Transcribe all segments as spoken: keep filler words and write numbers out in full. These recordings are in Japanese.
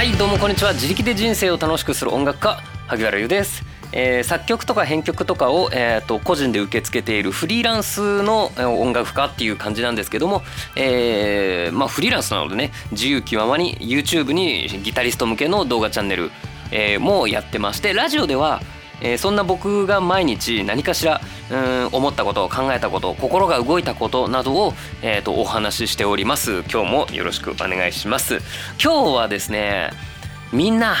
はいどうもこんにちは。自力で人生を楽しくする音楽家萩原優です。えー、作曲とか編曲とかを、えー、と個人で受け付けているフリーランスの音楽家っていう感じなんですけども、えーまあ、フリーランスなのでね、自由気ままに YouTube にギタリスト向けの動画チャンネル、えー、もやってまして、ラジオでは、えー、そんな僕が毎日何かしらうーん思ったこと、考えたこと、心が動いたことなどを、えー、とお話ししております。今日もよろしくお願いします。今日はですね、みんな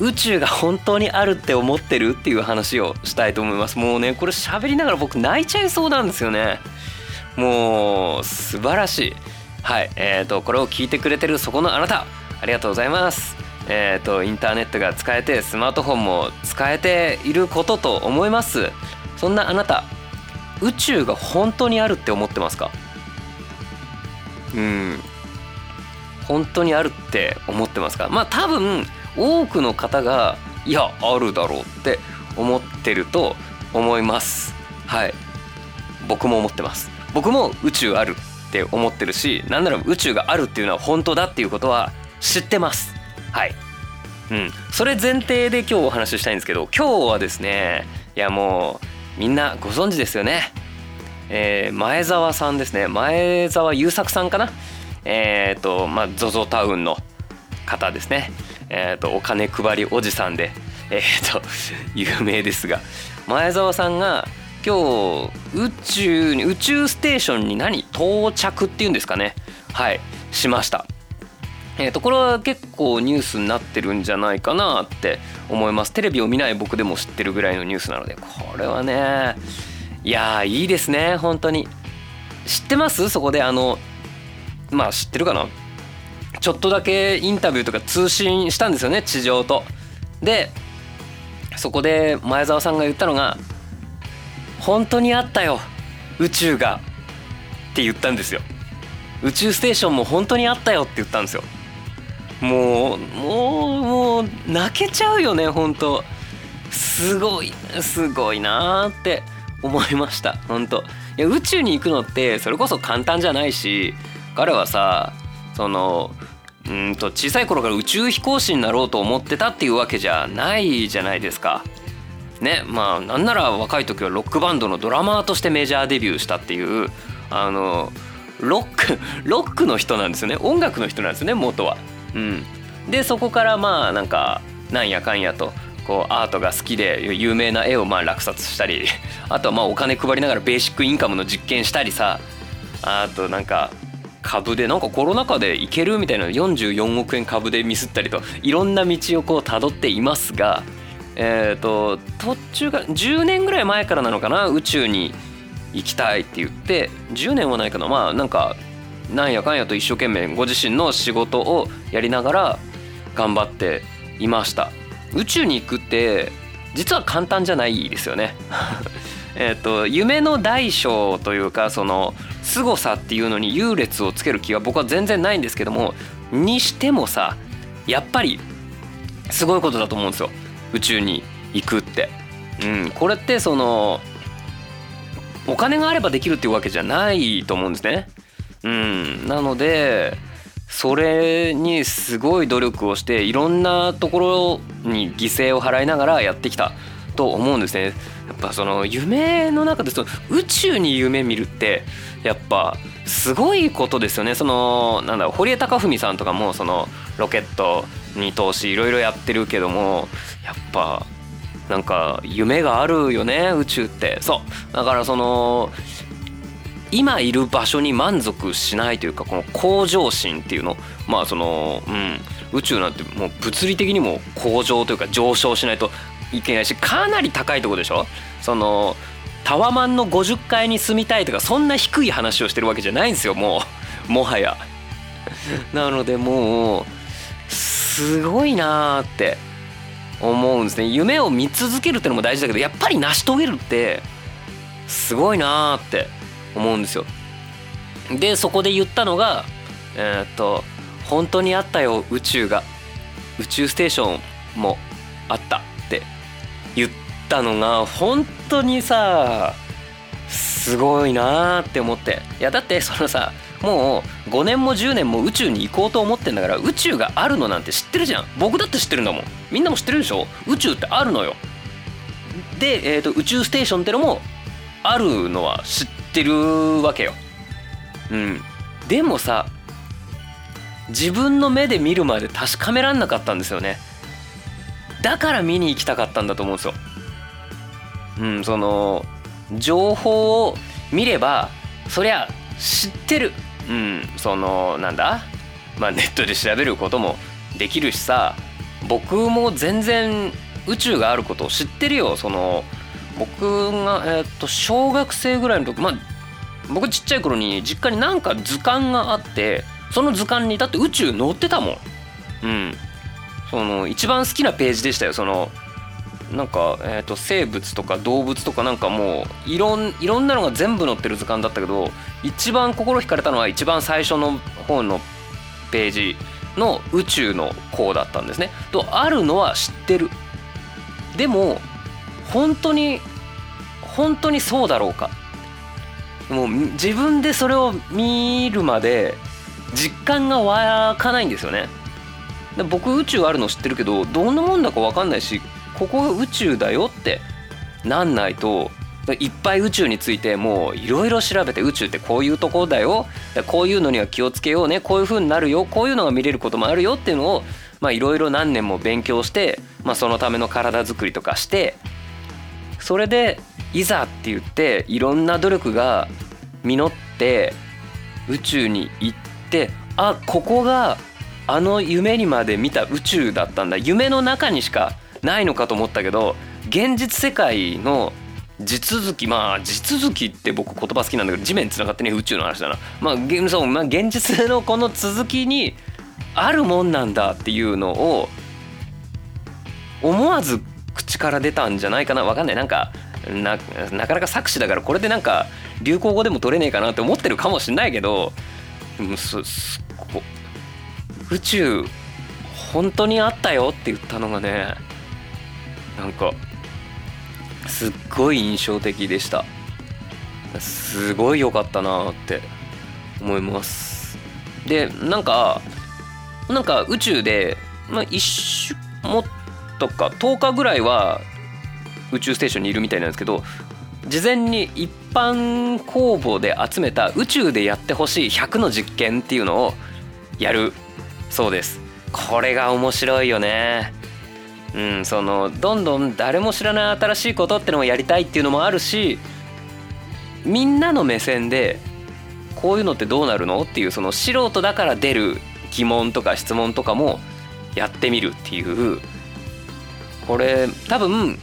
宇宙が本当にあるって思ってるっていう話をしたいと思います。もうね、これ喋りながら僕泣いちゃいそうなんですよね。もう素晴らしい。はいえーとこれを聞いてくれてるそこのあなた、ありがとうございます。えーとインターネットが使えて、スマートフォンも使えていることと思います。そんなあなた、宇宙が本当にあるって思ってますか？うん本当にあるって思ってますか？まあ多分多くの方がいやあるだろうって思ってると思います。はい僕も思ってます。僕も宇宙あるって思ってるし、なんなら宇宙があるっていうのは本当だっていうことは知ってます。はい、うん、それ前提で今日お話ししたいんですけど、今日はですね、いやもうみんなご存知ですよね、えー、前澤さんですね。前澤友作さんかな、えーとまあ ゾゾ タウンの方ですね。えー、とお金配りおじさんで、えー、と有名ですが、前澤さんが今日宇宙に宇宙ステーションに何到着っていうんですかね、はいしました。えー、とこれは結構ニュースになってるんじゃないかなって思います。テレビを見ない僕でも知ってるぐらいのニュースなので、これはねいやいいですね。本当に知ってます？そこであのまあ知ってるかな、ちょっとだけインタビューとか通信したんですよね、地上と。でそこで前澤さんが言ったのが、本当にあったよ宇宙がって言ったんですよ。宇宙ステーションも本当にあったよって言ったんですよ。もうもうもう泣けちゃうよね。本当すごいすごいなーって思いました。本当いや宇宙に行くのってそれこそ簡単じゃないし、彼はさそのうんと小さい頃から宇宙飛行士になろうと思ってたっていうわけじゃないじゃないですかね。まあなんなら若い時はロックバンドのドラマーとしてメジャーデビューしたっていう、あのロックロックの人なんですよね。音楽の人なんですよね元は。うん、でそこからまあなんかなんやかんやとこうアートが好きで有名な絵をまあ落札したり、あとはまあお金配りながらベーシックインカムの実験したりさ、あとなんか株でなんかコロナ禍でいけるみたいなよんじゅうよんおくえん株でミスったりと、いろんな道をこう辿っていますが、えーと途中がじゅうねんぐらい前からなのかな、宇宙に行きたいって言って、じゅうねんはないかな、まあなんかなんやかんやと一生懸命ご自身の仕事をやりながら頑張っていました。宇宙に行くって実は簡単じゃないですよね。えーと夢の大小というか、その凄さっていうのに優劣をつける気は僕は全然ないんですけども、にしてもさやっぱりすごいことだと思うんですよ宇宙に行くって、うん、これってそのお金があればできるっていうわけじゃないと思うんですね、うん、なのでそれにすごい努力をして、いろんなところに犠牲を払いながらやってきたと思うんですね。やっぱその夢の中でその宇宙に夢見るってやっぱすごいことですよね。そのなんだろう、堀江貴文さんとかもそのロケットに投資いろいろやってるけども、やっぱなんか夢があるよね宇宙って。そうだからその今いる場所に満足しないというか、この向上心っていうの、まあそのうん宇宙なんてもう物理的にも向上というか上昇しないといけないし、かなり高いとこでしょ。そのタワマンのごじゅっかいに住みたいとかそんな低い話をしてるわけじゃないんですよ、もうもはや。なのでもうすごいなーって思うんですね。夢を見続けるってのも大事だけど、やっぱり成し遂げるってすごいなーって思うんですよ。でそこで言ったのが、えー、っと本当にあったよ宇宙が、宇宙ステーションもあったって言ったのが本当にさすごいなって思って。いやだってそのさもうごねんもじゅうねんも宇宙に行こうと思ってんだから、宇宙があるのなんて知ってるじゃん。僕だって知ってるんだもん。みんなも知ってるでしょ、宇宙ってあるのよ。で、えーと、宇宙ステーションってのもあるのは知ってるわけよ。うん。でもさ、自分の目で見るまで確かめらんなかったんですよね。だから見に行きたかったんだと思うんですよ。うん、その情報を見ればそりゃ知ってる。うん、そのなんだ、まあネットで調べることもできるしさ、僕も全然宇宙があることを知ってるよ。その僕がえー、っと小学生ぐらいの時、まあ僕ちっちゃい頃に実家になんか図鑑があって、その図鑑にだって宇宙載ってたもん。うん、その一番好きなページでしたよ。そのなんかえー、と生物とか動物とかなんかもういろん、いろんなのが全部載ってる図鑑だったけど、一番心惹かれたのは一番最初の方のページの宇宙の項だったんですね。とあるのは知ってる。でも本当に本当にそうだろうか。もう自分でそれを見るまで実感が湧かないんですよね。で僕宇宙あるの知ってるけど、どんなもんだか分かんないし、ここが宇宙だよってなんないと、いっぱい宇宙についてもういろいろ調べて、宇宙ってこういうところだよ、こういうのには気をつけようね、こういう風になるよ、こういうのが見れることもあるよっていうのをまあいろいろ何年も勉強して、まあ、そのための体作りとかして、それでいざって言っていろんな努力が実って宇宙に行って、あ、ここがあの夢にまで見た宇宙だったんだ、夢の中にしかないのかと思ったけど、現実世界の地続き、まあ地続きって僕言葉好きなんだけど、地面つながってね、宇宙の話だな、まあ、そう、まあ、現実のこの続きにあるもんなんだっていうのを思わず口から出たんじゃないかな。わかんない、なんか な, なかなか作詞だから、これでなんか流行語でも取れねえかなって思ってるかもしんないけど、すすこ宇宙本当にあったよって言ったのがね、なんかすっごい印象的でした。すごい良かったなって思います。でなんかなんか宇宙で、まあ、一週もとかとおかぐらいは宇宙ステーションにいるみたいなんですけど、事前に一般公募で集めた宇宙でやってほしいひゃくの実験っていうのをやるそうです。これが面白いよね。うん、そのどんどん誰も知らない新しいことってのをやりたいっていうのもあるし、みんなの目線でこういうのってどうなるのっていう、その素人だから出る疑問とか質問とかもやってみるっていう。これ多分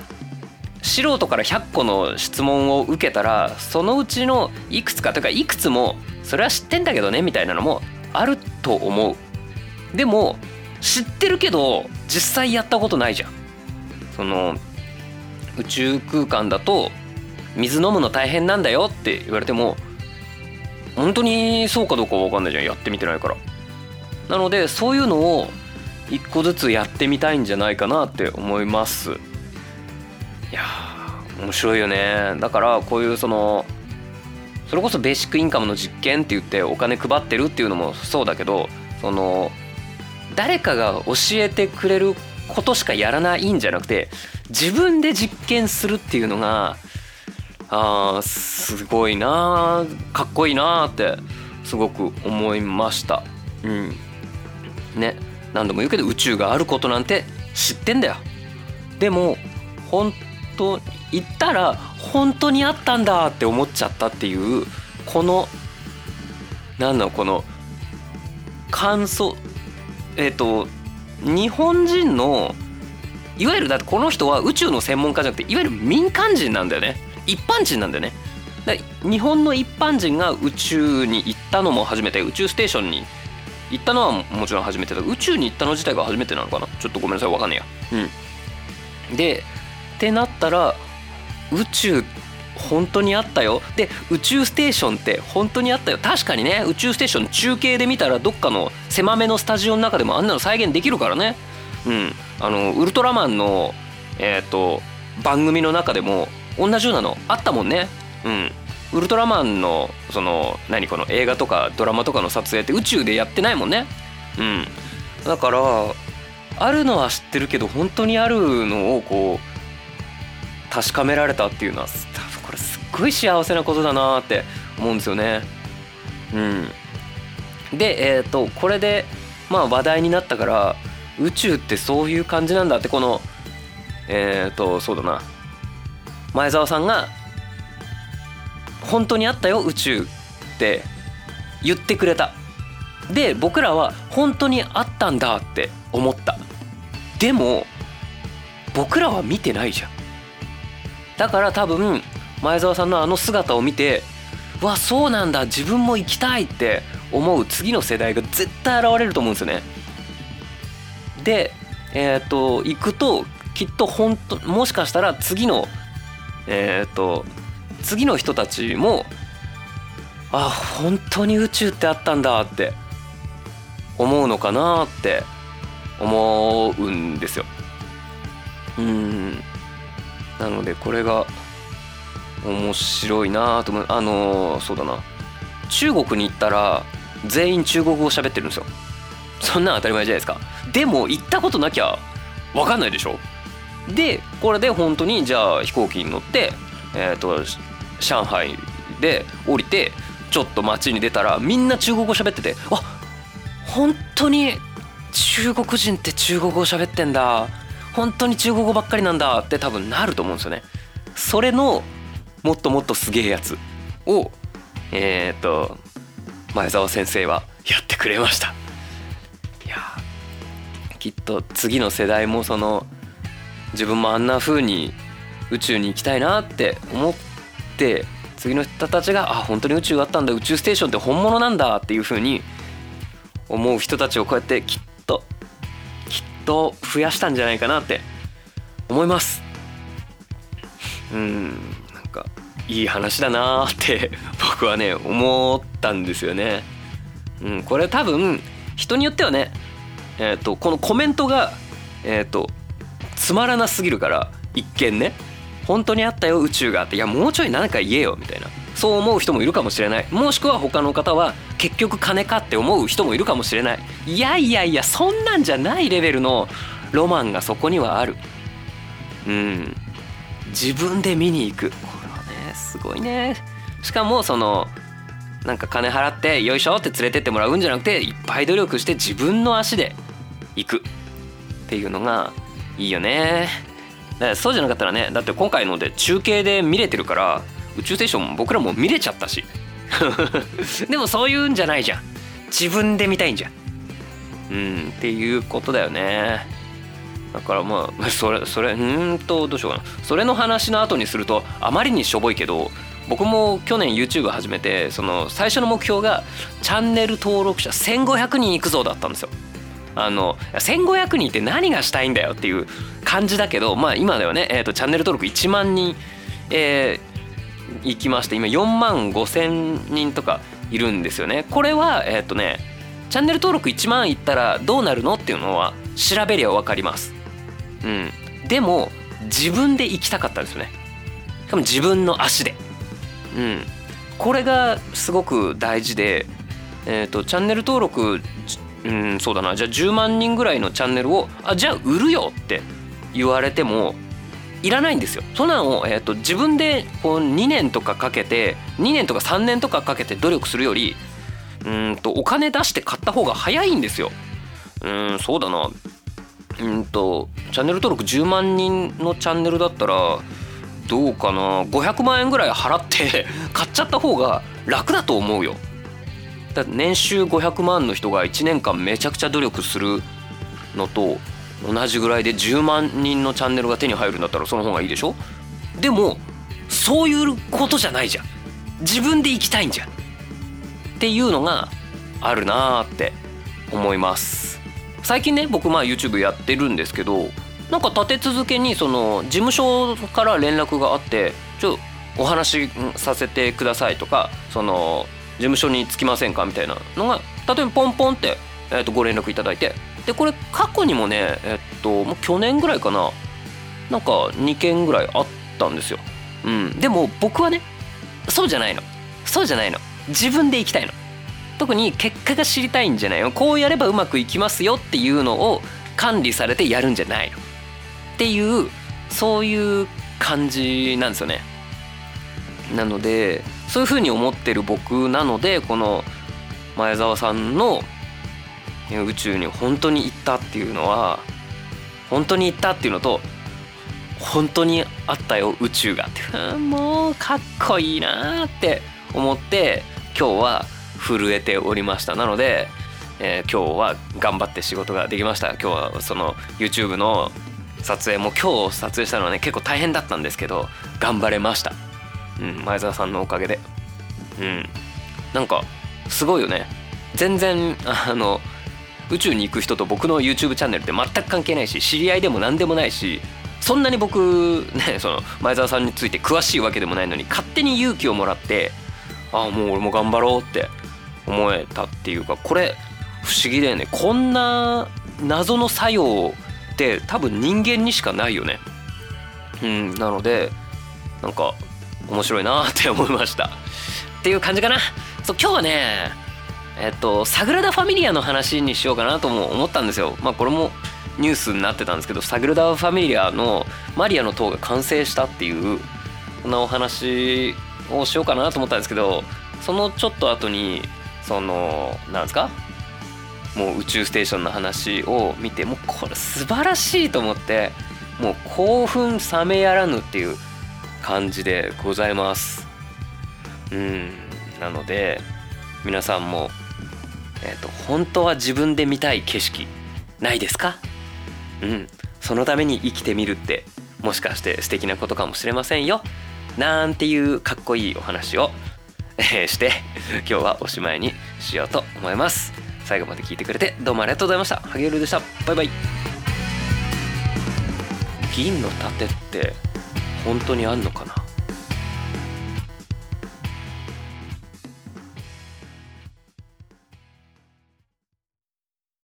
素人からひゃっこの質問を受けたら、そのうちのいくつかというかいくつもそれは知ってんだけどねみたいなのもあると思う。でも知ってるけど実際やったことないじゃん。その宇宙空間だと水飲むの大変なんだよって言われても、本当にそうかどうか分かんないじゃん、やってみてないから。なのでそういうのを一個ずつやってみたいんじゃないかなって思います。いや面白いよね。だからこういうそのそれこそベーシックインカムの実験って言ってお金配ってるっていうのもそうだけど、その誰かが教えてくれることしかやらないんじゃなくて、自分で実験するっていうのがあーすごいな、かっこいいなってすごく思いました。うんね、何度も言うけど宇宙があることなんて知ってんだよ。でも本当行ったら本当にあったんだって思っちゃったっていう、このなんだろう、この感想、えーと、日本人のいわゆる、だってこの人は宇宙の専門家じゃなくていわゆる民間人なんだよね、一般人なんだよね。だから日本の一般人が宇宙に行ったのも初めて、宇宙ステーションに行ったのはもちろん初めてだ、宇宙に行ったの自体が初めてなのかな、ちょっとごめんなさい分かんねえや。うんでってなったら、宇宙本当にあったよ、で宇宙ステーションって本当にあったよ。確かにね、宇宙ステーション中継で見たらどっかの狭めのスタジオの中でもあんなの再現できるからね。うん、あのウルトラマンのえっと番組の中でも同じようなのあったもんね。うん、ウルトラマンのその何この映画とかドラマとかの撮影って宇宙でやってないもんね。うん。だからあるのは知ってるけど本当にあるのをこう確かめられたっていうのは多分これすっごい幸せなことだなって思うんですよね。うん。でえっとこれでまあ話題になったから宇宙ってそういう感じなんだってこのえっとそうだな前澤さんが本当にあったよ宇宙って言ってくれた。で僕らは本当にあったんだって思った。でも僕らは見てないじゃん。だから多分前澤さんのあの姿を見てうわそうなんだ自分も行きたいって思う次の世代が絶対現れると思うんですよね。でえっと行くときっと本当もしかしたら次のえっと次の人たちもあ本当に宇宙ってあったんだって思うのかなって思うんですよ。うんなのでこれが面白いなと思う。あのそうだな中国に行ったら全員中国語喋ってるんですよ。そんなん当たり前じゃないですか。でも行ったことなきゃ分かんないでしょ。でこれで本当にじゃあ飛行機に乗ってえーと上海で降りてちょっと街に出たらみんな中国語喋っててあ本当に中国人って中国語喋ってんだ本当に中国語ばっかりなんだって多分なると思うんですよね。それのもっともっとすげえやつをえーと前澤先生はやってくれました。いやきっと次の世代もその自分もあんな風に宇宙に行きたいなって思って次の人たちがあ本当に宇宙あったんだ宇宙ステーションって本物なんだっていう風に思う人たちをこうやってきっときっと増やしたんじゃないかなって思います。うんなんかいい話だなって僕はね思ったんですよね。うんこれ多分人によってはねえっとこのコメントがえっとつまらなすぎるから一見ね本当にあったよ宇宙があっていやもうちょい何か言えよみたいなそう思う人もいるかもしれない。もしくは他の方は結局金かって思う人もいるかもしれない。いやいやいやそんなんじゃないレベルのロマンがそこにはある。うん自分で見に行くこれはねすごいね。しかもそのなんか金払ってよいしょって連れてってもらうんじゃなくていっぱい努力して自分の足で行くっていうのがいいよね。だからそうじゃなかったらねだって今回ので中継で見れてるから宇宙ステーションも僕らも見れちゃったしでもそういうんじゃないじゃん自分で見たいんじゃんうんっていうことだよね。だからまあそれそれうんとどうしようかなそれの話の後にするとあまりにしょぼいけど僕も去年 YouTube 始めてその最初の目標がチャンネル登録者せんごひゃくにんいくぞだったんですよ。あのせんごひゃくにんって何がしたいんだよっていう感じだけどまあ今ではねえーとチャンネル登録いちまんにんえー行きまして今よんまんごせんにんとかいるんですよね。これはえっとねチャンネル登録いちまんいったらどうなるのっていうのは調べりゃ分かります。うんでも自分で行きたかったんですよね。しかも自分の足でうんこれがすごく大事でえっとチャンネル登録うんそうだなじゃあじゅうまんにんぐらいのチャンネルをあじゃあ売るよって言われてもいらないんですよ。そんなのを、えー、と自分でこうにねんとかかけてにねんとかさんねんとかかけて努力するよりうんとお金出して買った方が早いんですよ。うんそうだなうんとチャンネル登録じゅうまんにんのチャンネルだったらどうかなごひゃくまんえんぐらい払って買っちゃった方が楽だと思うよ。だって年収ごひゃくまんの人がいちねんかんめちゃくちゃ努力するのと同じぐらいでじゅうまんにんのチャンネルが手に入るんだったらその方がいいでしょ。でもそういうことじゃないじゃん自分で行きたいんじゃんっていうのがあるなーって思います。最近ね僕まあ YouTube やってるんですけどなんか立て続けにその事務所から連絡があってちょっとお話しさせてくださいとかその事務所に着きませんかみたいなのが例えばポンポンって、えーとご連絡いただいてでこれ過去にもねえっともう去年ぐらいかななんかにけんぐらいあったんですよ。うんでも僕はねそうじゃないのそうじゃないの自分で行きたいの。特に結果が知りたいんじゃないの。こうやればうまくいきますよっていうのを管理されてやるんじゃないのっていう、そういう感じなんですよね。なのでそういう風に思ってる僕なので、この前澤さんの宇宙に本当に行ったっていうのは、本当に行ったっていうのと、本当にあったよ宇宙がっていう、もうかっこいいなって思って今日は震えておりました。なので、えー、今日は頑張って仕事ができました。今日はその YouTube の撮影も、今日撮影したのはね結構大変だったんですけど頑張れました、うん、前澤さんのおかげで、うん、なんかすごいよね。全然あの宇宙に行く人と僕の YouTube チャンネルって全く関係ないし、知り合いでも何でもないし、そんなに僕ねその前澤さんについて詳しいわけでもないのに、勝手に勇気をもらって、ああもう俺も頑張ろうって思えたっていうか、これ不思議だよね。こんな謎の作用って多分人間にしかないよね。うん、なのでなんか面白いなって思いましたっていう感じかな。そう、今日はねえっとサグラダ・ファミリアの話にしようかなとも思ったんですよ。まあこれもニュースになってたんですけど、サグラダ・ファミリアのマリアの塔が完成したっていう、こんなお話をしようかなと思ったんですけど、そのちょっと後にそのなんですか、もう宇宙ステーションの話を見て、もうこれ素晴らしいと思って、もう興奮冷めやらぬっていう感じでございます。うんなので皆さんも、えーと、本当は自分で見たい景色ないですか？うん、そのために生きてみるってもしかして素敵なことかもしれませんよ、なんていうかっこいいお話を、えー、して今日はおしまいにしようと思います。最後まで聞いてくれてどうもありがとうございました。萩原でした。バイバイ。銀の盾って本当にあんのかな？